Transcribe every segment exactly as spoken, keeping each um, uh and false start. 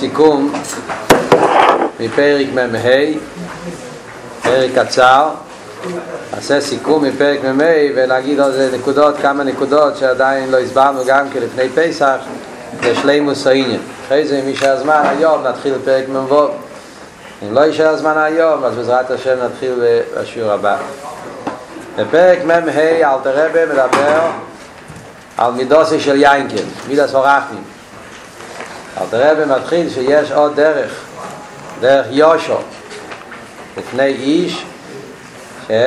סיכום מפרק מ"ה, פרק קצר. נעשה סיכום מפרק מ"ה ולהגיד על זה נקודות, כמה נקודות שעדיין לא הסברנו גם כי לפני פסח בשלימוס העניין. אחרי זה אם יישאר זמן היום נתחיל בפרק מ"ו, אם לא יישאר זמן היום אז בעזרת השם נתחיל בשיעור הבא. בפרק מ"ה אלתר רבי מדבר על מידוסי של יינקל, מידס הורחמים. אלתר רבי מתחיל שיש עוד דרך, דרך יושע לפני איש,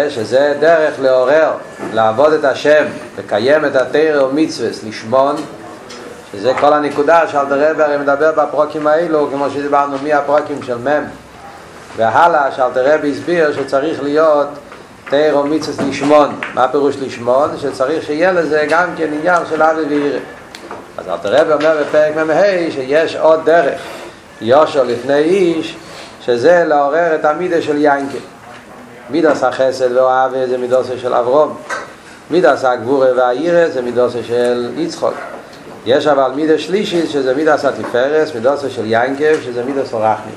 שזה דרך לעורר, לעבוד את השם, לקיים את התורה ומצוות, לשמון, שזה כל הנקודה שאלתר רבי הרי מדבר בפרוקים האלו, כמו שדיברנו מהפרוקים של מ"ם והלאה, שאלתר רבי הסביר שצריך להיות תורה ומצוות לשמון. מה פירוש לשמון? שצריך שיהיה לזה גם כן עניין של אהבה ויראה. אז אלתר רבי אומר בפרק מ"ה שיש עוד דרך, יושע לפני איש, שזה לעורר את המידה של יינקל. מידס החסד והאהבה זה מידוסה של אברהם, מידס הגבורה והיראה זה מידוסה של יצחק. יש אבל מידה שלישית שזה מידס התפארת, מידוסה של יינקל, שזה מידס הרחמים.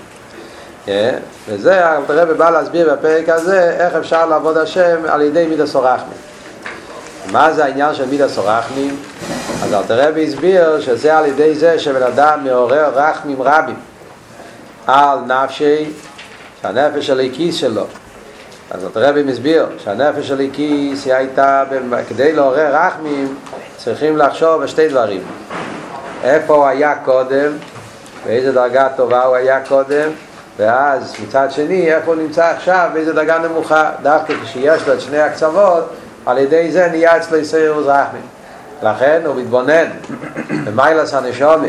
כן, וזה אלתר רבי בא להסביר בפרק הזה איך אפשר לעבוד השם על ידי מידס הרחמים. מה זה העניין של מידס הרחמים? אז אלתר רבי הסביר שזה על ידי זה שבן אדם מעורר רחמים רבים על נפשי, שהנפש הליקיס שלו. אז אלתר רבי מסביר שהנפש הליקיס היא הייתה, כדי לעורר רחמים צריכים לחשוב בשתי דברים: איפה הוא היה קודם, באיזה דרגה טובה הוא היה קודם, ואז מצד שני איפה הוא נמצא עכשיו, באיזה דרגה נמוכה. דווקא כשיש לו את שני הקצוות, על ידי זה נהיה אצלו יסעירות רחמים, לכן הוא מתבונן במיילס הנשומי,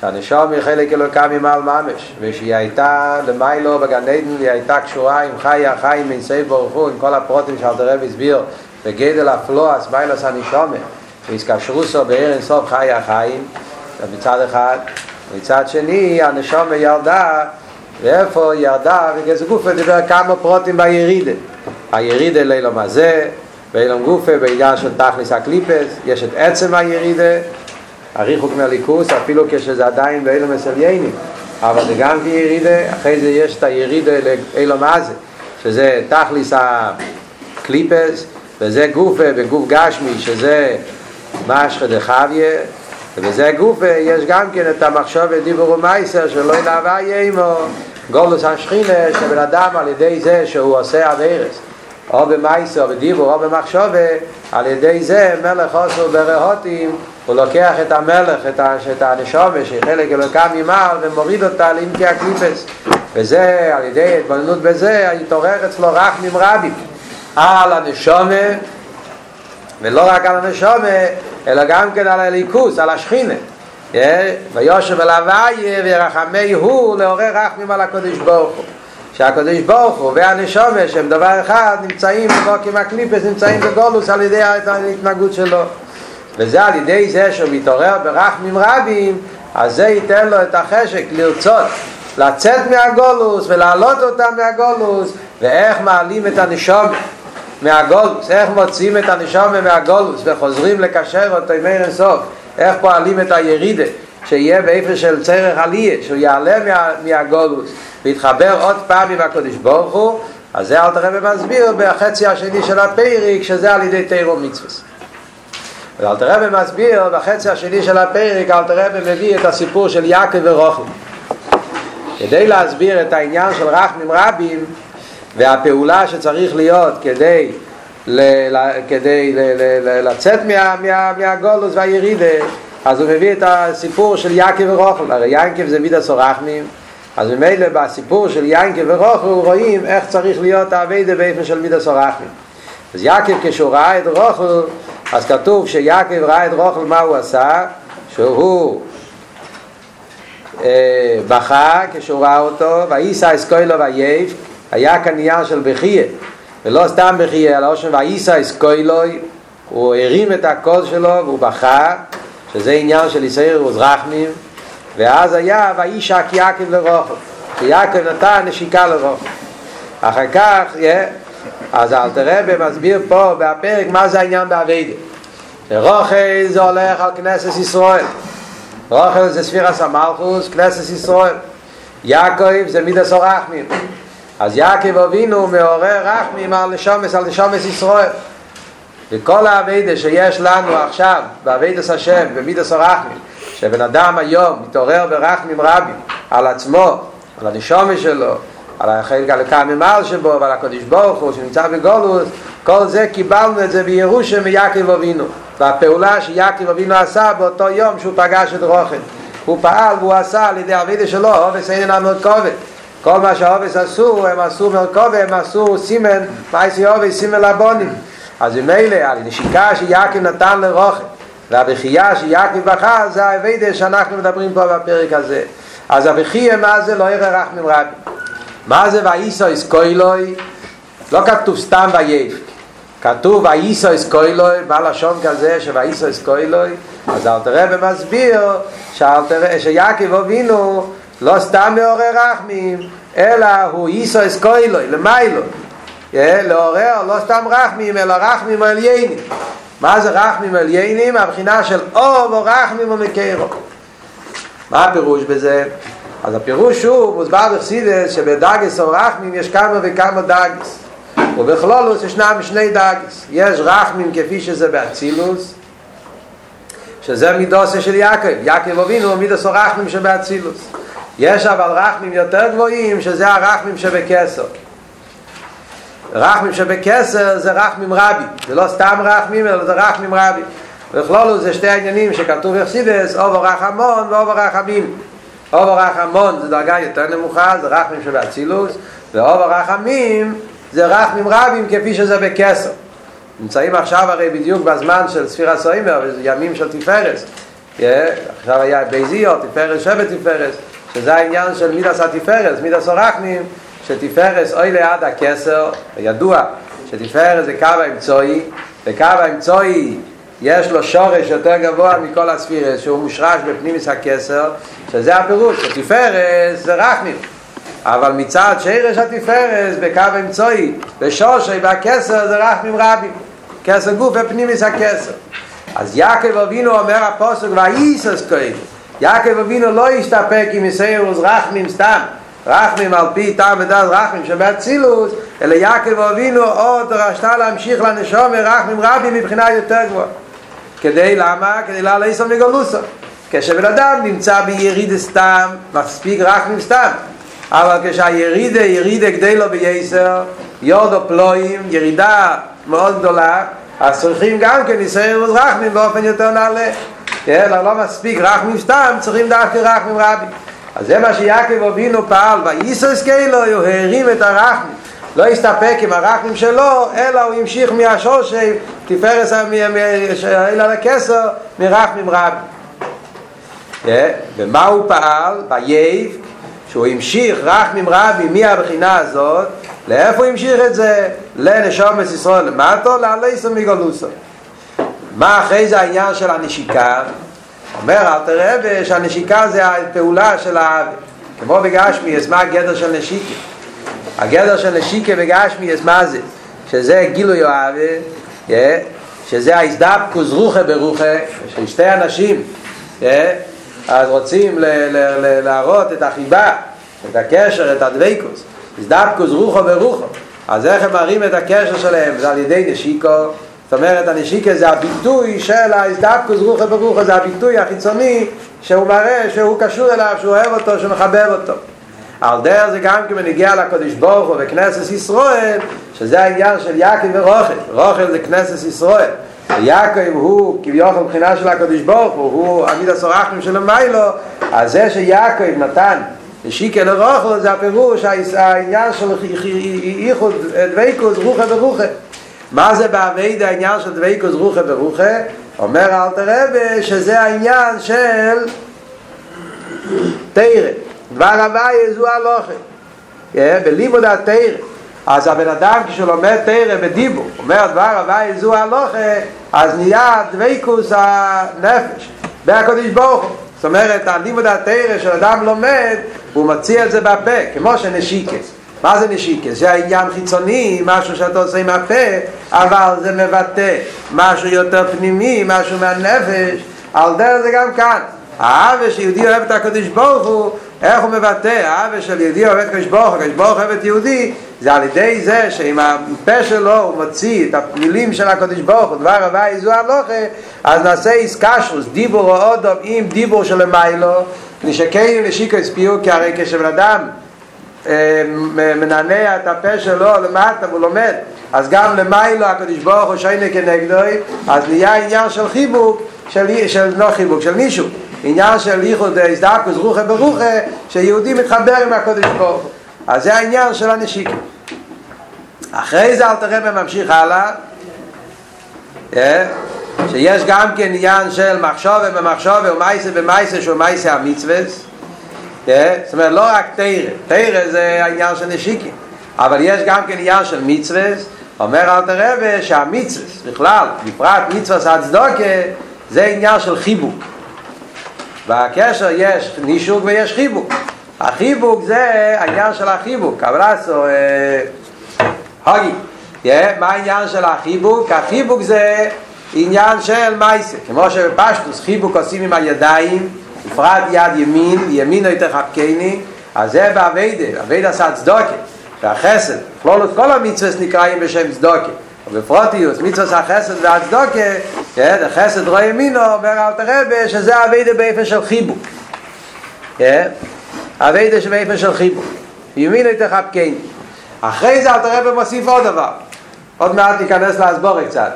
שהנשומי חלק אלוקה ממעל ממש, ושהיא הייתה למיילו בגן עדן, היא הייתה קשורה עם חי החיים אינסוף ברוך הוא, עם כל הפרוטים שאלתר רבי הסביר בגדל הפלוס מיילס הנשומי, והזקשרוסו באר אינסוף חי החיים מצד אחד, מצד שני הנשומי ירדה, ואיפה ירדה? וגז גופה דיבר כמה פרוטים בירידה, הירידה לילום הזה ואילום גופה, בעניין של תכלס הקליפס יש את עצם הירידה, הריחוק מהליכוס, אפילו כשזה עדיין באילום הסליינים, אבל זה גם כירידה. אחרי זה יש את הירידה לאילום הזה, שזה תכלס הקליפס, וזה גופה בגוף גשמי, שזה משחד החוויה, ובזה גופה יש גם כן את המחשוב ודיבור ומייסר שלא ילהבה יאימו גולוס השכינה, שבן אדם על ידי זה שהוא עושה עבירס או במייסר או בדיבור או במחשוב, על ידי זה מלך עושו ברהותים, הוא לוקח את המלך, את הנשומה שהיא חלק אלוקה ממעל, ומוריד אותה לעמקי הקליפס, וזה על ידי התבוננות בזה התעורר אצלו רחמים רבים על הנשומה, ולא רק על הנשומה אלא גם כן על הליכוס, על השכינה. ויושב אל הוויה ורחמי הוא, לעורר רחמים על הקדוש ברוך הוא, שהקדוש ברוך הוא והנשומה שהם דבר אחד נמצאים בבוקים הקליפס, נמצאים בגולוס על ידי ההתנהגות שלו, וזה על ידי זה שהוא מתעורר ברחמים רבים, אז זה ייתן לו את החשק לרצות לצאת מהגולוס ולעלות אותה מהגולוס. ואיך מעלים את הנשומה מהגולוס, איך מוצאים את הנשמה מהגולוס וחוזרים לקשר אותו עם אין סוף, איך פועלים את הירידה שיהיה באיפה של צרך עליה, שהוא יעלה מה, מהגולוס ויתחבר עוד פעם עם הקדוש ברוך הוא. אז זה אלתר רבי מסביר בחצי השני של הפרק, שזה על ידי תורה ומצוות. אלתר רבי מסביר בחצי השני של הפרק, אלתר רבי מביא את הסיפור של יעקב ורחל כדי להסביר את העניין של רחמים רבים והפעולה שצריך להיות כדי ל, ל, כדי ל, ל, ל, לצאת מה, מה, מהגולוס והירידה. אז הוא מביא את הסיפור של יעקב ורחל. הרי יעקב זה מידס הרחמים, אז ממילא בסיפור של יעקב ורחל רואים איך צריך להיות העבודה באופן של מידס הרחמים. אז יעקב כשהוא ראה את רחל, אז כתוב שיעקב ראה את רחל, מה הוא עשה? שהוא אה, בכה כשהוא ראה אותו, ויישא את קולו ויבכי, היה כאן עניין של בכייה, ולא סתם בכייה, אלא שם ואיסה אסקוילוי, הוא הרים את הקול שלו והוא בכה, שזה עניין של ישעיר וזרחמים. ואז היה ואישה יעקב לרחל, שיעקב נתן נשיקה לרחל אחר כך. אז אלתר רבי מסביר פה בפרק מה זה העניין בעבודה. רחל זה הולך על כנסת ישראל, רוחל זה ספירס המלכוס, כנסת ישראל. יעקב זה מידס הרחמים. אז יעקב אבינו מעורר רחמים על נשמות, על נשמות ישראל. וכל העבודה שיש לנו עכשיו, בעבודת השם, במידס הרחמים, שבן אדם היום מתעורר ברחמים רבים על עצמו, על הנשמה שלו, על החלק הקממל שבו ועל הקדוש ברוך הוא שנמצא בגלות, כל זה קיבלנו את זה בירושה מיעקב אבינו, והפעולה שיעקב אבינו עשה באותו יום שהוא פגש את רוחל. הוא פעל והוא עשה על ידי העבודה שלו, עובס אין אינם מרכובת. כל מה שהעובס עשו, הם עשו מרכובת, הם עשו סימן, מייסי עובס, סימן לבונים. אז אם אלה, על הנשיקה שיעקב נתן לרוחל, והבחייה שיעקב בחר, זה העבודה שאנחנו מדברים פה בפרק הזה. אז הבחייה מה זה לא ירא רחמים רבים. מה זה ואיסו איסקוילוי? לא כתוב סתם וייפק. כתוב ואיסו איסקוילוי, בעל השון כזה שוואיסו איסקוילוי. אז אלתרעב מסביר שיעקב אבינו לא סתם מעורר רחמים, אלא הוא איסו איסקוילוי, למיילו. לעורר לא סתם רחמים, אלא רחמים עליינים. מה זה רחמים עליינים? הבחינה של אוב או רחמים ומקרו. מה הפירוש בזה? אז הפירוש הוא, מוסבר בחסידות, שבדאגס או רחמים יש כמה וכמה דאגס. ובכלולוס ישנם שני דאגס. יש רחמים כפי שזה באצילוס, שזה מידוסה של יעקב. יעקב אבינו מידוס או רחמים שבאצילוס. יש אבל רחמים יותר גבוהים, שזה הרחמים שבכסר. רחמים שבכסר זה רחמים רבים. זה לא סתם רחמים, אלא זה רחמים רבים. ובכלולוס זה שתי העניינים שכתוב בחסידות, אוב הרחמון ואוב הרחמים. אוב הרחמון זה דרגה יותר נמוכה, זה רחמים שבאצילוס, ואוב הרחמים זה רחמים רבים כפי שזה בכסר. נמצאים עכשיו הרי בדיוק בזמן של ספירת סוימר, ימים של תפארס. עכשיו היה בייזיו, תפארס שבת תפארס, שזה העניין של מידס התפארס, מידס הרחמים, שתפארס אוי ליד הכסר, ידוע שתפארס זה קו האמצעי, וקו האמצעי יש לו שורש יותר גבוה מכל הספירס, שהוא מושרש בפנימיס הכסר, שזה הפירוש, התפארס זה רחמים. אבל מצד שרש התפארס בקו אמצעי, בשורשי והכסר זה רחמים רבים. כסר גוף בפנימיס הכסר. אז יעקב אבינו אומר הפוסק, ואיסס כאילו. יעקב אבינו לא ישתפק עם יסיירוס רחמים סתם. רחמים על פי טעם ודעת רחמים שבאצילות, אלא יעקב אבינו עוד רשתה להמשיך לנשומר רחמים רבים מבחינה יותר גבוהה. כדי למה? כדי להעלה איסו מגולוסו. כשבן אדם נמצא ביריד סתם, מספיק רחמים סתם. אבל כשהירידה ירידה כדי לו בייסר, יורדו פלואים, ירידה מאוד גדולה, אז צריכים גם כן ישראל רחמים באופן יותר נעלה. אלא לא מספיק רחמים סתם, צריכים דווקא רחמים רבים. אז זה מה שיעקב אבינו פעל, ואיסוס כאילו הוא הערים את הרחמים. לא הסתפק עם הרחמים שלו, אלא הוא המשיך מהשושי, תפרס אלה לכסר, מרחמים רבים. ומה הוא פעל? בייב, שהוא המשיך רחמים רבים מהבחינה הזאת, לאיפה הוא המשיך את זה? לנשומת ישראל למטו, לעליסו מגולוסו. מה אחרי זה העניין של הנשיקה? אומר אלתרעב שהנשיקה זה הפעולה של העבד. כמו בגשמיאס, מה הגדר של נשיקה? הגדר של נשיקה בגשמיאס, מה זה? שזה גילוי העבד, שזה ההזדבקות רוחה ברוחה, ששתי אנשים אז רוצים להראות את החיבה, את הקשר, את הדבקות. הזדבקות רוחה ברוחה. אז איך הם מראים את הקשר שלהם? זה על ידי נשיקה. זאת אומרת, הנשיקה זה הביטוי של ההזדבקות רוחה ברוחה, זה הביטוי החיצוני שהוא מראה שהוא קשור אליו, שהוא אוהב אותו, שהוא מחבב אותו. על דרך זה גם כמנהיגיה לקדוש ברוך הוא וכנסת ישראל, שזה העניין של יעקב ורוחל. רוחל זה כנסת ישראל. יעקב הוא כביכול מבחינה של הקדוש ברוך הוא, הוא מידס הרחמים של מיילו. אז זה שיעקב נתן נשיקה לרוחל, זה הפירוש העניין של ייחוד דבקות רוחה ברוחה. מה זה בעבד העניין של דבקות רוחה ברוחה? אומר אלתרעב שזה העניין של תורה, דבר הוויה זו הלוכה, בלימוד התורה. אז הבן אדם כשלומד תורה בדיבור, אומר דבר הוויה זו הלוכה, אז נהיה דבקות הנפש בקדוש ברוך הוא. זאת אומרת, הלימוד התורה שאדם לומד, הוא מוציא את זה בפה, כמו שנשיקה. מה זה נשיקה? זה העניין חיצוני, משהו שאתה עושה עם הפה, אבל זה מבטא משהו יותר פנימי, משהו מהנפש. על דרך זה גם כאן, האהבה שיהודי אוהב את הקדוש ברוך הוא, איך הוא מבטא? האהבה של יהודי אוהב את הקדוש ברוך הוא, הקדוש ברוך הוא אוהב את יהודי, זה על ידי זה שאם הפה שלו הוא מוציא את הפלילים של הקדוש ברוך הוא, דבר הבא איזו הלוכה, אז נעשה איסקשרוס, דיבור או אודום עם דיבור של המיילו, נשקיינו לשיקו הספיוק, כי הרי כשבן אדם מנענע את הפה שלו למטה והוא לומד, אז גם למיילו הקדוש ברוך הוא שיינה כנגדוי, אז נהיה עניין של חיבוק, של, של לא חיבוק, של מישהו. עניין של ייחוד הזדעקוס רוחה ברוחה, שיהודי מתחבר עם הקודש ברוך הוא. אז זה העניין של הנשיקה. אחרי זה אל תראה וממשיך הלאה, שיש גם כן עניין של מחשובה במחשובה ומייסה במייסה, שהוא מייסה המצווס. זאת אומרת, לא רק תירה, תירה זה העניין של נשיקה, אבל יש גם כן עניין של מצווס. אומר אל תראה שהמצווס, בכלל, בפרט מצווס הצדוקה, זה עניין של חיבוק. בקשר יש נישוק ויש חיבוק. החיבוק זה העניין של החיבוק, קבלס או הוגי. מה העניין של החיבוק? החיבוק זה עניין של מייסה. כמו שבפשטוס חיבוק עושים עם הידיים, בפרט יד ימין, ימינו יתחבקני, אז זה בעבדה, עבדה עשה צדוקה, והחסד, כלולות כל המצווס נקראים בשם צדוקה. ובפרוטיוס, מצווס החסד והצדוקה, החסד רואה מינו, אומר אל תרבה שזה עבדה באיפה של חיבוק. עבדה שבאיפה של חיבוק. ימינו יתחבקני. אחרי זה אל תרבה מוסיף עוד דבר. עוד מעט ניכנס להסבור קצת.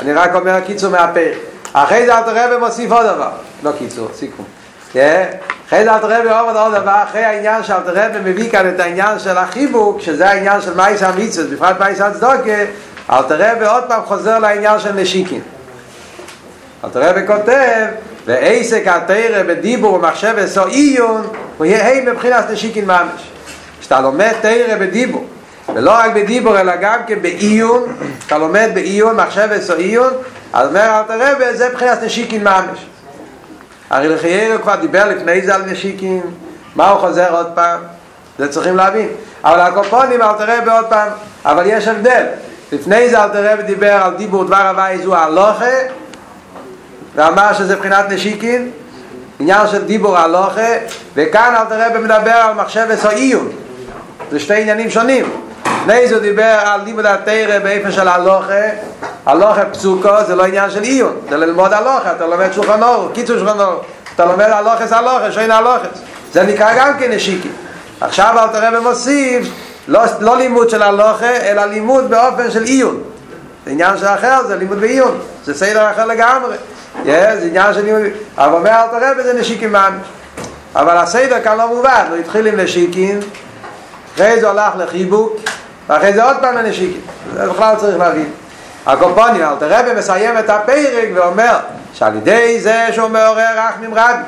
אני רק אומר קיצור מהפרק. אחרי זה אל תרבה מוסיף עוד דבר. לא קיצור, סיכום. אחרי זה אל תרבה עוד עוד דבר. אחרי העניין שאל תרבה מביא כאן את העניין של החיבוק, שזה העניין של מייס המצווס, בפרט מייס הצדוקה, אל תראה ועוד פעם חוזר לעניין של נשיקין. אל תראה וכותב, ועסק התראה בדיבור ומחשב עשו עיון, הוא יהיה מבחינת נשיקין ממש. כשאתה לומד תראה בדיבור, ולא רק בדיבור אלא גם כבעיון, כשאתה לומד בעיון, מחשב עשו עיון, אז אומר אל תראה, זה מבחינת נשיקין ממש. הרי לחיירו כבר דיבר לפני זה על נשיקין, מה הוא חוזר עוד פעם? זה צריכים להבין. אבל הקופונים אל תראה בעוד פעם, אבל יש הבדל. לפני זה אל תראה ודיבר על דיבור דבר הווי זו הלוכה, ואמר שזה בחינת נשיקין, עניין של דיבור הלוכה, וכאן אל תראה ומדבר על מחשב וסעיון, זה שתי עניינים שונים. לפני זה דיבר על דיבור התראה באיפה של הלוכה, הלוכה פסוקו זה לא עניין של עיון, זה ללמוד הלוכה, אתה לומד שולחן אור, קיצור שולחן אור, אתה לומד הלוכס הלוכה, שאין הלוכס, זה נקרא גם כנשיקין. עכשיו אל תראה ומוסיף, לא, לא לימוד של הלוכה, אלא לימוד באופן של עיון. זה עניין של אחר, זה לימוד בעיון. זה סדר אחר לגמרי. Yeah, זה עניין של לימוד בעיון. אבל אומר אל תראה בזה נשיקין ממש. אבל הסדר כאן לא מובן. הוא התחיל עם נשיקין, אחרי זה הלך לחיבוק, ואחרי זה עוד פעם לנשיקין. זה בכלל צריך להבין. הקופונים, אל תראה ומסיים את הפרק ואומר שעל ידי זה שהוא מעורר רחמים רבים.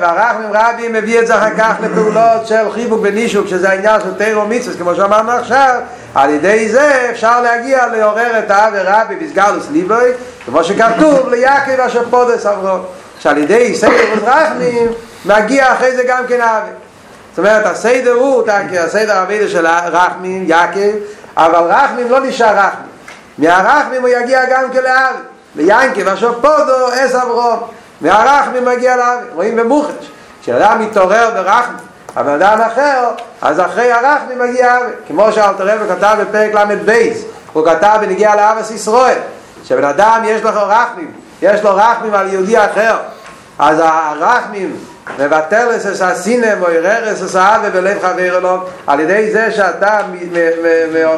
והרחמים רבים מביא את זה אחר כך לפעולות של חיבוק ונישוק, שזה העניין של תורה ומצוות, כמו שאמרנו עכשיו. על ידי זה אפשר להגיע לעורר את האב הרבי בסגלוס ליבוי, כמו שכתוב ליעקב אשר פודס אברו, שעל ידי סדר ורחמים מגיע אחרי זה גם כן האב. זאת אומרת, הסדר הוא הסדר הרבי של רחמים, יעקב, אבל רחמים לא נשאר רחמים, מהרחמים הוא יגיע גם כן לאב, ליעקב אשר פודס אברו, והרחמים מגיע לאב. רואים במוחש כשאדם מתעורר ברחמים אבל אדם אחר, אז אחרי הרחמים מגיע אב, כמו שאל תראה וכתב בפרק למד בייס, הוא כתב ונגיע לאב ישראל, שבן אדם יש לו רחמים, יש לו רחמים על יהודי אחר, אז הרחמים מבטל אסס הסינם או ערר אסס האב ולב חבר אלו. על ידי זה שאתה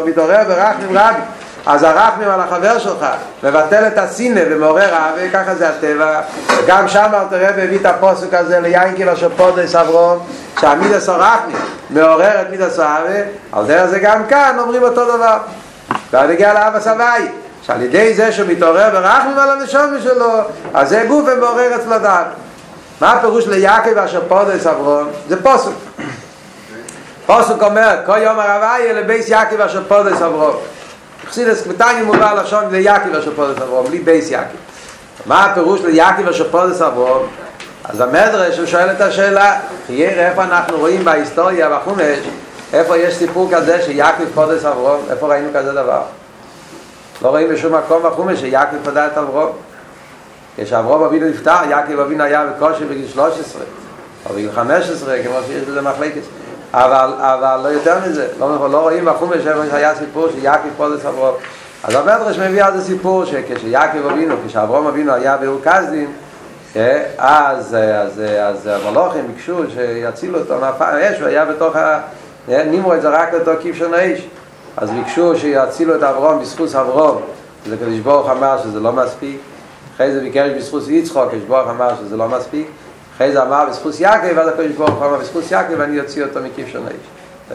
מתעורר ברחמים רבים, אז הרחמים על החבר שלך מבטל את הסינה ומעורר אהבה, וככה זה הטבע. וגם שם אל תראה והביא את הפוסק הזה ליינקיל השפודס אברום, שהמידס הרחמים מעורר את מידס אהבה, על דרך זה גם כאן אומרים אותו דבר. ועד הגיע לאבא סבאי, שעל ידי זה שהוא מתעורר ברחמים על הנשום שלו, אז זה גוף ומעורר את צלדיו. מה הפירוש ליינקיל השפודס אברום? זה פוסק. פוסק אומר, כל יום הרבי אלה בייס יעקב השפודס אברום. חסידס קטני מובא לשון ליעקב אשר פודס אברום, בלי בייס יעקב. מה הפירוש ליעקב אשר פודס אברום? אז המדרש הוא שואל את השאלה, חייר, איפה אנחנו רואים בהיסטוריה, בחומש, איפה יש סיפור כזה שיעקב פודס אברום? איפה ראינו כזה דבר? לא רואים בשום מקום בחומש שיעקב פודס אברום. כשאברהם אבינו נפטר, יעקב אבינו היה בקושי בגיל שלוש עשרה או בגיל חמש עשרה, כמו שיש בזה מחלקת, אבל, אבל לא יותר מזה, לא, לא רואים בחומש שהיה סיפור שיעקב פודס אברהם. אז המדרש מביא אז הסיפור שכשיעקב אבינו, כשאברהם אבינו היה באור קסדים, אז, אז, אז המלאכים ביקשו שיצילו אותו מהאש, והיה בתוך ה... נמרוד זרק אותו כבשן האש, אז ביקשו שיצילו את אברהם בזכות אברהם, זה הקדוש ברוך אמר שזה לא מספיק, אחרי זה ביקש בזכות יצחק, הקדוש ברוך אמר שזה לא מספיק, אחרי זה אמר בזכות יעקב, אז הקדוש ברוך אמר בזכות יעקב ואני אוציא אותו מכבשן האש.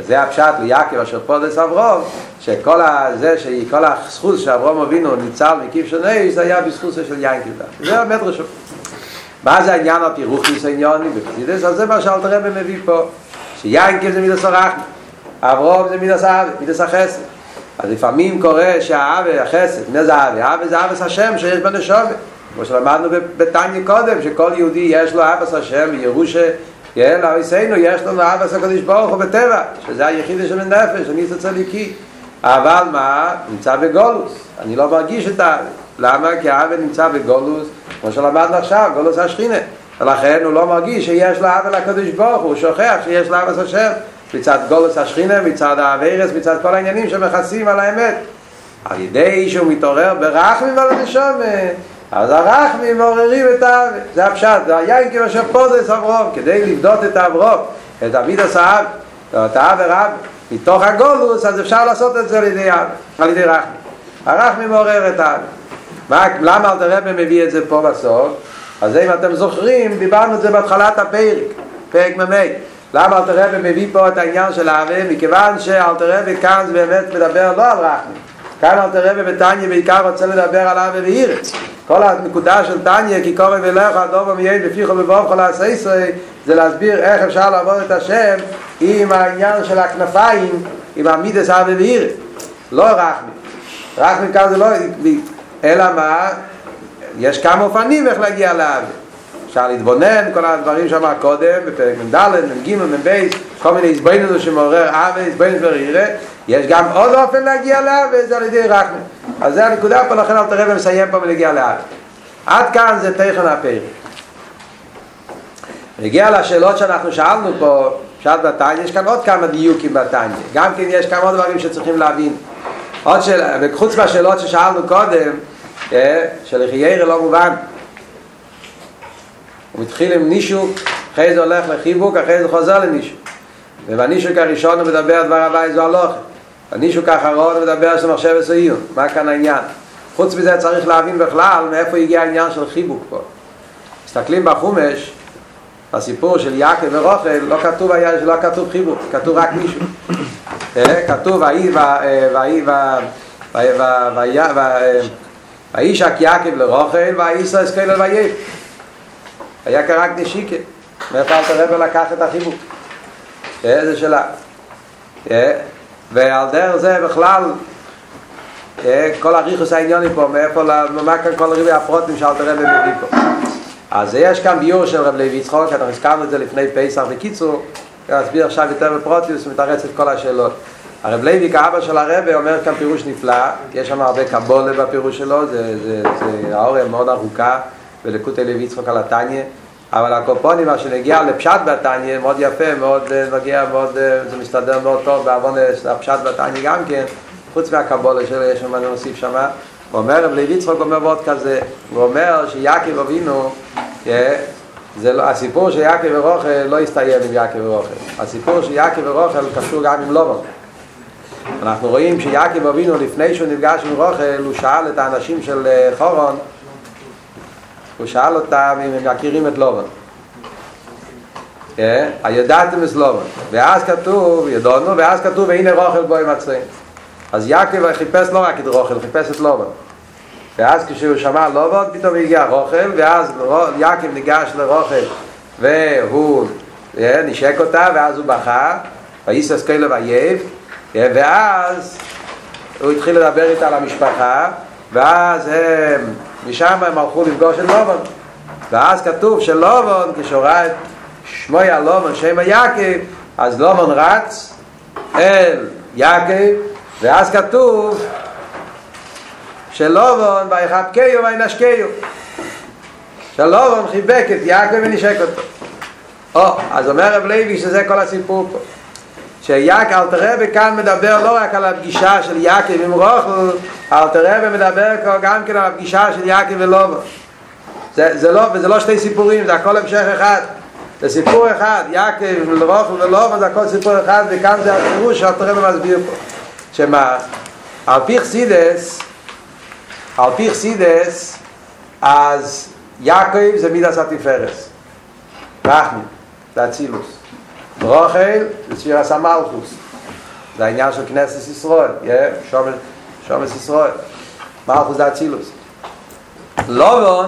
וזה הפשט ליעקב אשר פודס אברהם, שכל הזה, שכל הזכות שאברהם אבינו ניצל מכבשן האש, זה היה בזכות של יעקב. זה המדרש. מה זה העניין הפירוכניס העניוני בפסידס? אז זה מה שאלת הרב מביא פה, שיעקב זה מידס הרחמים, אברהם זה מידס האב, מידס החסד. אז לפעמים קורה שהאב החסד, מה זה האב? האב זה אבס השם שיש בנשמה, כמו שלמדנו בתניא קודם, שכל יהודי יש לו אבס השם וירושה, יאללה עשינו, יש לנו אבס הקדוש ברוך הוא בטבע, שזה היחיד של הנפש, אני זה צדיקי. אבל מה? נמצא בגולוס, אני לא מרגיש את האב. למה? כי האב נמצא בגולוס, כמו שלמדנו עכשיו, גולוס השכינה, ולכן הוא לא מרגיש שיש לו אב אל הקדוש ברוך הוא, הוא שוכח שיש לו אבס השם מצד גולוס השכינה, מצד העבירס, מצד כל העניינים שמחסים על האמת. על ידי שהוא מתעורר ברחמים על הנשום, אז הרחמים מעוררים את האב, זה הפשט, זה היין כמו שפודס אברהם, כדי לבדות את אברהם, את המידס האב, את האב הרב, מתוך הגולוס, אז אפשר לעשות את זה על ידי האב, על ידי רחמים. הרחמים מעורר את האב. מה, למה אל תראה מביא את זה פה בסוף? אז אם אתם זוכרים, דיברנו את זה בהתחלת הפרק, פרק ממי. למה אל תראה מביא פה את העניין של האב? מכיוון שאל תראה כאן זה באמת מדבר לא על רחמים. כאן אל תראה בתניא בעיקר רוצה לדבר על האב וירץ. כל הנקודה של תניא, כי קורא ולך אדום ומיין ופיך ובבוב כל העשה ישראל, זה להסביר איך אפשר לעבוד את השם עם העניין של הכנפיים, עם המידס האב וירץ. לא רחמים. רחמים כאן זה לא... אלא מה? יש כמה אופנים איך להגיע לאב. אפשר להתבונן, כל הדברים שאמר קודם, בפרק מנדלן, מנגימל, מבייס, כל מיני הסביינות שמעורר אב, הסביינות ורירה. יש גם עוד אופן להגיע לאב, וזה על ידי רחמים. אז זה הנקודה פה, לכן אל תראה ומסיים פה ולהגיע לאב. עד כאן זה תכן הפרק. נגיע לשאלות שאנחנו שאלנו פה, שאלת בתניא, יש כאן עוד כמה דיוקים בתניא. גם כן יש כמה עוד דברים שצריכים להבין. עוד שאלה, וחוץ מהשאלות ששאלנו קודם, שלחייר לא מובן. הוא מתחיל עם נישוק, אחרי זה הולך לחיבוק, אחרי זה חוזר לנישוק. ובנישוק הראשון הוא מדבר דבר הבא איזו הלוכה. בנישוק האחרון הוא מדבר של מחשב וסעיון. מה כאן העניין? חוץ מזה צריך להבין בכלל מאיפה הגיע העניין של חיבוק פה. מסתכלים בחומש, בסיפור של יעקב ורוכל, לא כתוב, לא כתוב חיבוק, כתוב רק נישוק. כתוב, וישק יעקב לרוכל, ויישא אסקל אל ויעל. היה כרק נשיקה, מאיפה אל תראה ולקח את החיבוק? איזה שאלה. ועל דרך זה בכלל, כל הריחוס העניוני פה, מאיפה, מה כאן כל ריבי הפרוטים שאל תראה ומביא פה. אז יש כאן ביור של רב לוי יצחק, אנחנו הזכרנו את זה לפני פסח וקיצור, להסביר עכשיו יותר בפרוטיוס, מתרץ את כל השאלות. הרב לוי כאבא של הרב אומר כאן פירוש נפלא, יש שם הרבה קבולה בפירוש שלו, זה, זה, זה האוריה מאוד ארוכה, ולקוטי לוי יצחק על התניא, אבל הקופונים, מה שנגיע לפשט בתניא, מאוד יפה, מאוד נגיע, מאוד, זה מסתדר מאוד טוב, בעוון הפשט בתניא גם כן, חוץ מהקבולה שלו, יש שם אני מוסיף שם, הוא אומר, רב לוי יצחק אומר מאוד כזה, הוא אומר שיעקב אבינו, זה לא, הסיפור של יעקב ורוכל לא הסתיים עם יעקב ורוכל. הסיפור של יעקב ורוכל קשור גם עם לובן. אנחנו רואים שיעקב אבינו לפני שהוא נפגש עם רוכל, הוא שאל את האנשים של חורון, הוא שאל אותם אם הם מכירים את לובן. הידעתם את לובן. ואז כתוב, ידענו, ואז כתוב, והנה רוכל בו עם עצרים. אז יעקב חיפש לא רק את רוכל, חיפש את לובן. ואז כשהוא שמע לובן, פתאום הגיע רוכל, ואז יעקב ניגש לרוכל, והוא נשק אותה, ואז הוא בכה, ויישא כליו ויעל, ואז הוא התחיל לדבר איתה על המשפחה, ואז הם, משם הם הלכו לפגוש את לובן. ואז כתוב שלובן, כשהוא ראה את שמויה לובן, שם יעקב, אז לובן רץ אל יעקב, ואז כתוב, שלובן ויחבקהו וינשקהו. שלובן חיבק את יעקב ונשק אותו. או, אז אומר רב לוי שזה כל הסיפור פה. שיעקב, אל תראה וכאן מדבר לא רק על הפגישה של יעקב עם רוחל, אל תראה ומדבר גם כן על הפגישה של יעקב ולובן. זה, זה לא, וזה לא שתי סיפורים, זה הכל המשך אחד. זה סיפור אחד, יעקב ולרוחל ולובן, זה הכל סיפור אחד, וכאן זה הסיפור שאל תראה ומסביר פה. שמה? על פי חסידס, על פי חסידס, אז יעקב זה מידס התפארס, רחמים, זה אצילוס. רוחל זה ספירס המלכוס, זה העניין של כנסת ישראל, שומץ ישראל, מלכוס זה אצילוס. לובן,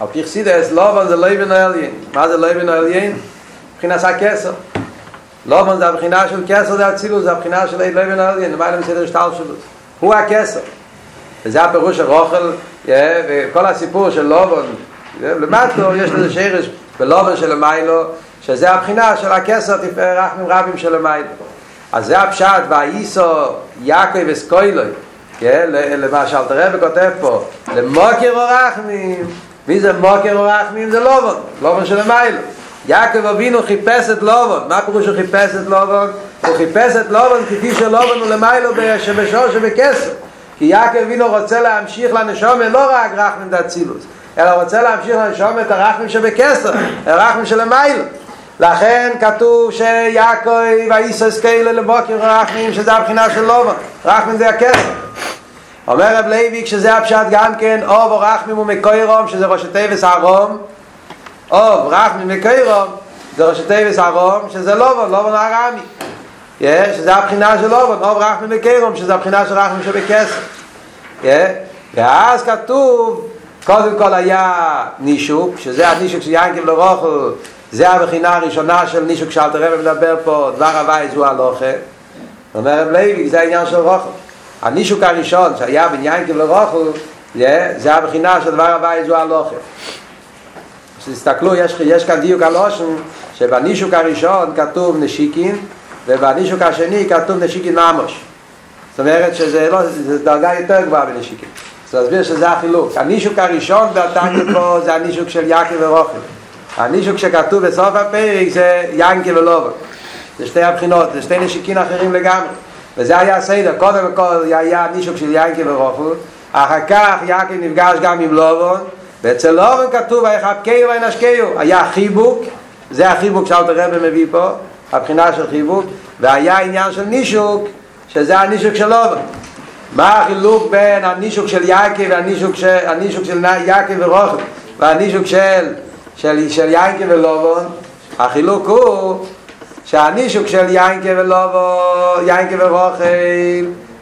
על פי חסידס, לובן זה לובן העליין. מה זה לובן העליין? מבחינת הכסר. לובן זה הבחינה של כסר, זה אצילוס, זה הבחינה של לובן העליין, למעלה מסדר שטל שלו. הוא הכסר. וזה הפירוש של רוחל, וכל הסיפור של לובן, למטו יש לזה שרש בלובן של המיילו, שזה הבחינה של הכסר תפאר רחמים רבים של המיילו. אז זה הפשט, והאיסו יעקב וסקוילוי, למה שאלתר רבי כותב פה, למוקר או רחמים, מי זה מוקר או רחמים? זה לובן, לובן של המיילו. יעקב אבינו חיפש את לובן, מה פירוש הוא חיפש את לובן? הוא חיפש את לובן כפי של לובן הוא למיילו שבשור שבכסר. כי יעקב אבינו רוצה להמשיך לנשומת לא רק רחמים דאצילוס, אלא רוצה להמשיך לנשומת הרחמים שבכסר, הרחמים של המיילו. לכן כתוב שיעקב ואיסו סקיילה לבוקר רחמים, שזה הבחינה של לובן, רחמים זה הכסר. אומר רב לוי כשזה הפשט גם כן, אוב או רחמים ומקוירום, שזה ראשי תיבס הרום, אוב רחמים ומקוירום, זה ראשי תיבס הרום, שזה לובן, לובן הרמי. יש זה הבחינה של לובן, אוב רחמים ומקוירום, שזה הבחינה של רחמים שבכסר. כן? ואז כתוב, קודם כל היה נישוק, שזה הנישוק של יעקב לרוחל, זה הבחינה הראשונה של נישוק שאלתר רבי מדבר פה, דבר הווי זו הלוכה. אומר רב לוי, זה העניין של רוחל. הנישוק הראשון שהיה בין יעקב לרוחל, זה הבחינה של דבר הווי זו הלוכה. כשתסתכלו, יש, יש כאן דיוק על אושן, שבנישוק הראשון כתוב נשיקין, ובנישוק השני כתוב נשיקין ממש. זאת אומרת שזה לא, זה דרגה יותר גבוהה בנשיקין. אז להסביר שזה החילוק. הנישוק הראשון בתניא פה זה הנישוק של יעקב ורוחל. הנישוק שכתוב בסוף הפרק זה יעקב ולובן. זה שתי הבחינות, זה שתי נשיקין אחרים לגמרי. וזה היה סדר, קודם כל היה הנישוק של יעקב ורוחל, אחר כך יעקב נפגש גם עם לובן, ואצל לובן כתוב ויחבקהו וינשקהו. היה חיבוק, זה החיבוק שאלתר רבי מביא פה, הבחינה של חיבוק, והיה עניין של נישוק, שזה הנישוק של לובן. מה החילוק בין הנישוק של יעקב והנישוק של הנישוק של יעקב ורוחל והנישוק של של של יעקב ולובן? החילוק הוא שהנישוק של יעקב ולובן, יעקב ורוחל,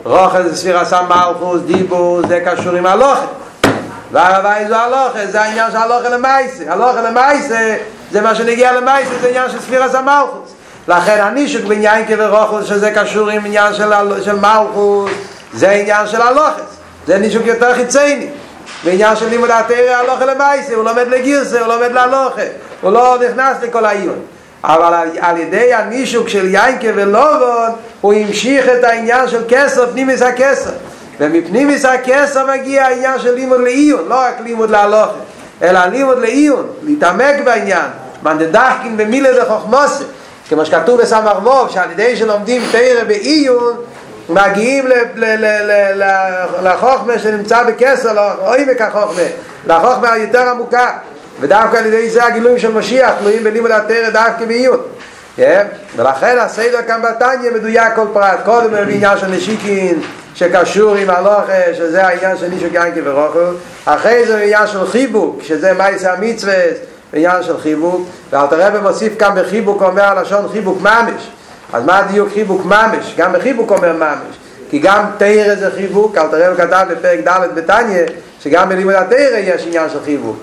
רוחל זה ספירס המלכוס, דיבור זה קשור עם הלוכה, והווי זו הלוכה, זה העניין של הלוכה למעשה. הלוכה למעשה זה מה שנגיע למעשה, זה עניין של ספירס המלכוס. לכן הנישוק בין יעקב ורוחל שזה קשור עם עניין של של מלכוס, זה עניין של הלוחס, זה נישוק יותר חיצייני. בעניין של לימוד התורה הלוכה למעשה, הוא לומד לגירסה, הוא לומד להלוכה, הוא לא נכנס לכל העיון. אבל על, על ידי הנישוק של יעקב ולובן, הוא המשיך את העניין של כסר, פנימיס הכסר. ומפנימיס הכסר מגיע העניין של לימוד לעיון, לא רק לימוד להלוכה, אלא לימוד לעיון, להתעמק בעניין. מנדדחקין במילה דחוכמוסה, כמו שכתוב בסמ"ך ו"ו, שעל ידי שלומדים תורה בעיון, מגיעים לחוכמה שנמצא בכסר, לעומק החוכמה, לחוכמה היותר עמוקה, ודווקא על ידי זה הגילויים של משיח תלויים בלימוד התורה דווקא בעיון. ולכן הסדר כאן בתניא מדויק כל פרט. קודם בעניין של נשיקין שקשור עם הלוכה, שזה העניין של נישוק יעקב ורוחל, אחרי זה בעניין של חיבוק, שזה מעשה המצווה, בעניין של חיבוק. ואלתר רבי מוסיף כאן בחיבוק, אומר הלשון חיבוק ממש. אז מה הדיוק חיבוק ממש? גם בחיבוק אומר ממש, כי גם תורה זה חיבוק. אלתר רבי כתב בפרק ד' בתניא שגם בלימוד התורה יש עניין של חיבוק.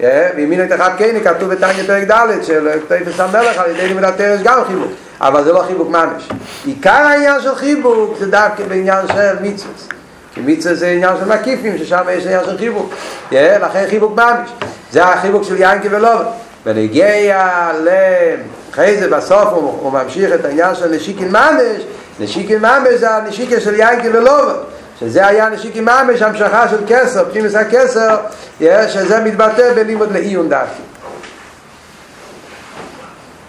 ואמינו את אחד כן כתוב בתניא פרק ד' של תפס המלך, על ידי לימוד התורה יש גם חיבוק, אבל זה לא חיבוק ממש. עיקר העניין של חיבוק זה דווקא בעניין של מצוות, כי מצוות זה עניין של מקיפים, ששם יש עניין של חיבוק. לכן חיבוק ממש זה החיבוק של יעקב ולובן. ונגיע להם אחרי זה בסוף הוא, הוא ממשיך את העניין של נשיקין ממש. נשיקין ממש זה הנשיקה של יעקב ולובן, שזה היה נשיקי ממש, המשכה של כסר, פשימס הכסר, שזה מתבטא בלימוד לעיון דווקא.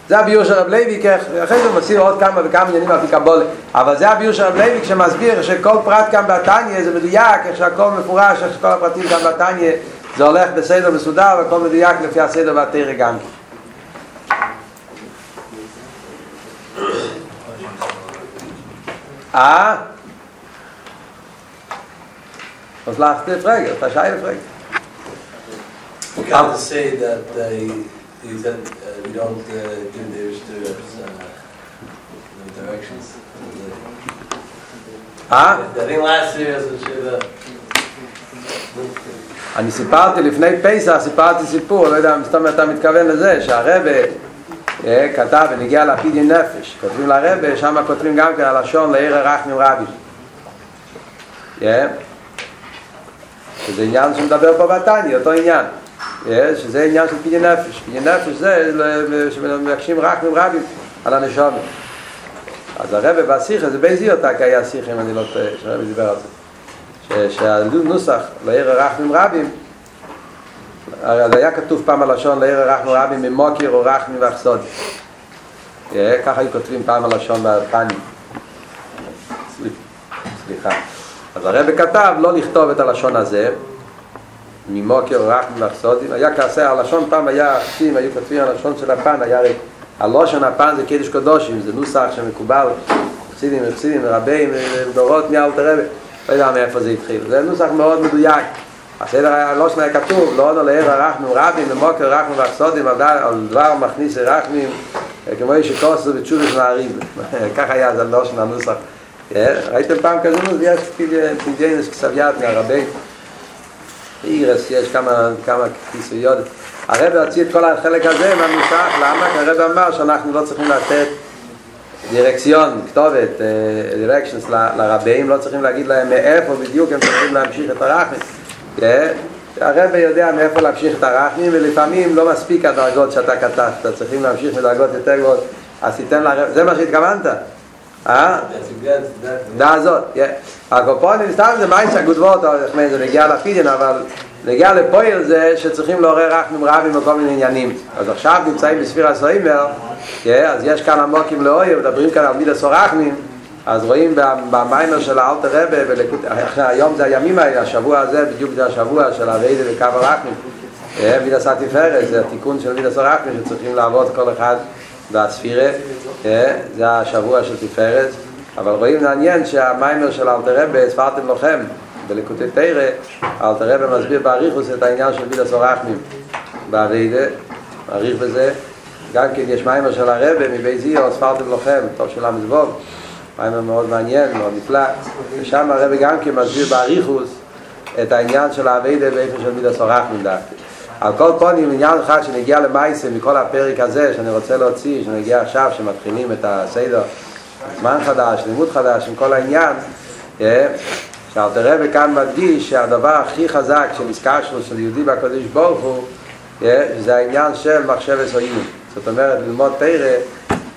זה הביור של רב לוי, אחרי זה מסביר עוד כמה וכמה עניינים על פי קבלה, אבל זה הביור של רב לוי שמסביר שכל פרט כאן בתניא זה מדויק, איך שהכל מפורש, איך שכל הפרטים כאן בתניא זה הולך בסדר מסודר, והכל מדויק לפי הסדר והתורה גם. אה? אז להפתיע את רגל, אתה שייל את רגל. You can't say that I... is that uh, we don't uh, give theirs to uh, the directions. Huh? I think last year as we said. אני סיפרתי לפני פסח, סיפרתי סיפור, לא יודע אם סתם אתה מתכוון לזה, שהרבא כתב ונגיע לפידי נפש, כותבים לרבא, שם כותבים גם כן הלשון לעיר הרחמים רבי. זה עניין שמדבר פה בתניא, אותו עניין. יש, זה עניין של פידי נפש. פידי נפש זה שמבקשים רק ממרבים על הנשום. אז הרב בשיחה, זה בייזי אותה, כי היה שיחה אם אני לא טועה, שהרב דיבר על זה. שהנוסח לעיר הרח ממרבים, אז היה כתוב פעם הלשון לעיר הרח ממרבים ממוקר או רח ממחסוד. ככה היו כותבים פעם הלשון בפנים. סליחה. אז הרב כתב לא לכתוב את הלשון הזה, ממוקר רק ממחסודים, היה כעשה, הלשון פעם היה עשים, היו כתבים הלשון של הפן, היה רק, הלושן הפן זה קדש קדושים, זה נוסח שמקובל, חסידים, חסידים, רבים, דורות מאלתר רבי, לא יודע מאיפה זה התחיל, זה נוסח מאוד מדויק, הסדר הלושן היה כתוב, לא עוד עליהם הרחנו רבים, ממוקר רק ממחסודים, על דבר מכניס הרחמים, כמו יש שקוסו ותשובש נערים, ככה היה זה הלושן הנוסח, ראיתם פעם כזו, יש פינג'נס כסביית מהרבים, אירס, יש כמה, כמה כיסויות. הרב הוציא את כל החלק הזה מהנוסח, למה? כי הרב אמר שאנחנו לא צריכים לתת דירקציון, כתובת, דירקשנס לרבים, לא צריכים להגיד להם מאיפה בדיוק הם צריכים להמשיך את הרחמים. הרב יודע מאיפה להמשיך את הרחמים, ולפעמים לא מספיק הדרגות שאתה כתבת, צריכים להמשיך מדרגות יותר גבוהות, אז תיתן לרב, זה מה שהתכוונת. אה? דעה זאת, כן. הקופונים, סתם זה מייסה גודבות, זה נגיע לפידין, אבל נגיע לפועל זה שצריכים לעורר רחמים רבים בכל מיני עניינים. אז עכשיו נמצאים בספירה סוימר, אז יש כאן עמוקים לאויר, מדברים כאן על מידס רחמים, אז רואים במיימר של האלטר רבי, היום זה הימים האלה, השבוע הזה, בדיוק זה השבוע של הרעידה וקו הרחמים. מידס התפארת, זה התיקון של מידס רחמים שצריכים לעבוד כל אחד. והספירה, זה השבוע של תפארת, אבל רואים מעניין שהמיימר של אלתר רבי, ספרתם לוחם, בליקוטי תורה, אלתר רבי מסביר באריכוס את העניין של מידס הרחמים, בערידה, מעריך בזה, גם כן יש מיימר של הרבי מבית זיו, ספרתם לוחם, טוב של המזבוב, מיימר מאוד מעניין, מאוד נפלא, ושם הרבי גם כן מסביר באריכוס את העניין של הערידה באופן של מידס הרחמים דווקא. על כל פונים, עניין אחד שנגיע למייסה מכל הפרק הזה שאני רוצה להוציא, שנגיע עכשיו, שמתחילים את הסדר, זמן חדש, לימוד חדש, עם כל העניין, שאלתר רבי כאן מדגיש שהדבר הכי חזק של הזכרנו של יהודי בקדוש ברוך הוא, זה העניין של מחשב וסועים. זאת אומרת, ללמוד תורה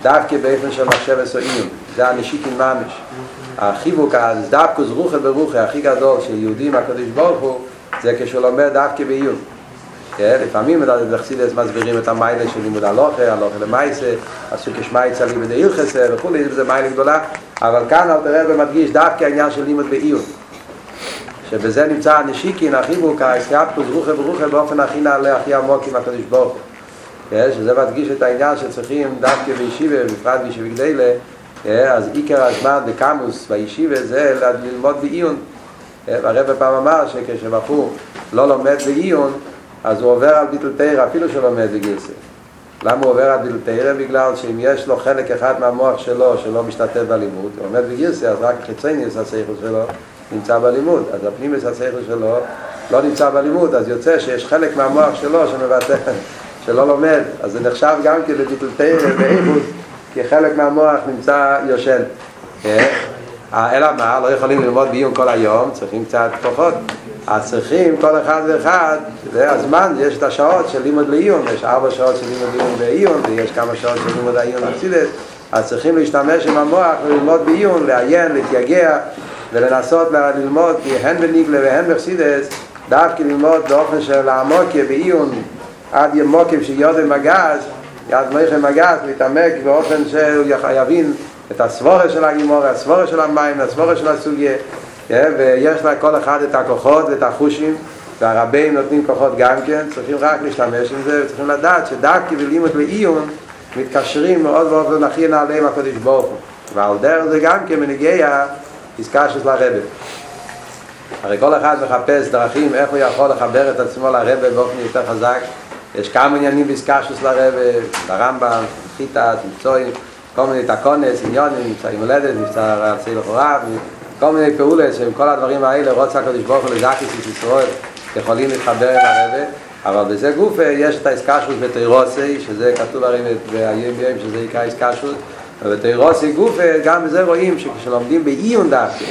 דווקא באופן של מחשב וסועים. זה הנשיקין ממש. החיבוק, דווקא זרוחה ברוחה, הכי גדול של יהודי בקדוש ברוך הוא, זה כשהוא לומד דווקא בעיון. לפעמים בחסידות מסבירים את המיילה של לימוד הלוכה, הלוכה למייסה, עשו כשמייצה לימוד הלכסה וכו', זה מיילה גדולה, אבל כאן אלתר רבי מדגיש דווקא העניין של לימוד בעיון, שבזה נמצא הנשיקין, החיבוק, ההסתלקות, רוחה ורוחה באופן הכי נעלה, הכי עמוק עם הקדוש ברוך הוא, שזה מדגיש את העניין שצריכים דווקא בישיבה, בפרט בישיבה גדולה, אז עיקר הזמן בקמוס בישיבה זה ללמוד בעיון. הרב פעם אמר שכשבחור לא לומד בעיון אז הוא עובר על ביטול תורה, אפילו שלומד בגילסה. למה הוא עובר על ביטול תורה? בגלל שאם יש לו חלק אחד מהמוח שלו שלא משתתף בלימוד, הוא עומד בגילסה, אז רק חיצוניוס השכל שלו נמצא בלימוד. אז הפנימיוס השכל שלו לא נמצא בלימוד, אז יוצא שיש חלק מהמוח שלו שמבטא, שלא לומד. אז זה נחשב גם כביטול תורה בעיבוד, כי חלק מהמוח נמצא יושן. אלא מה? לא יכולים ללמוד בעיון כל היום, צריכים קצת כוחות. אז צריכים כל אחד ואחד, זה הזמן, יש את השעות של לימוד לעיון, יש ארבע שעות של לימוד לעיון בעיון, ויש כמה שעות של לימוד העיון בחסידות, אז צריכים להשתמש עם המוח וללמוד בעיון, לעיין, להתייגע, ולנסות ללמוד, כי הן בניגלה והן בחסידס, דווקא ללמוד באופן של העמוקיה בעיון, עד ימוקים שיודע מגז, יד מוישה מגז מתעמק באופן שהוא יבין את הסבורה של הגימורה, הסבורה של המים, הסבורה של הסוגיה, ויש לה כל אחד את הכוחות ואת החושים, והרבים נותנים כוחות גם כן, צריכים רק להשתמש עם זה, וצריכים לדעת שדווקא בלימוד בעיון מתקשרים מאוד באופן הכי נעלה מהקדוש ברוך הוא, ועל דרך זה גם כן מנגיע עסקה של הרבי. הרי כל אחד מחפש דרכים איך הוא יכול לחבר את עצמו לרבי באופן יותר חזק. יש כמה עניינים בעסקה של הרבי, ברמב"ם, חיטה, תמצואים, כל מיני תקונס, עניונים, מבצע עם הולדת, מבצע רעצי לחורב, כל מיני פעולות שהם כל הדברים האלה רוצה הקדוש ברוך הוא לזכות ישראל יכולים להתחבר עם הרבי. אבל בזה גוף יש את העסקשות בתירוסי, שזה כתוב הרי ב-ה-ה-ה-ה-ה, שזה עיקר העסקשות, ובתירוסי גוף גם בזה רואים שכשלומדים בעיון דווקא,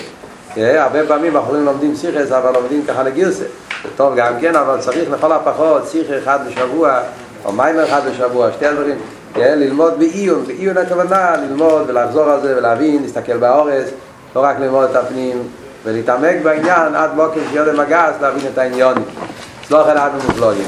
הרבה פעמים אנחנו לומדים שיחס, אבל לומדים ככה לגרסה, זה טוב גם כן, אבל צריך לכל הפחות שיחה אחד בשבוע, או מים אחד בשבוע, שתי הדברים, ללמוד בעיון, בעיון הכוונה, ללמוד ולחזור על זה ולהבין, להסתכל באורס, לא רק ללמוד את הפנים, ולהתעמק בעניין עד בוקר שיודע מגס להבין את העניון. סלוח אלעד ומפלוגים.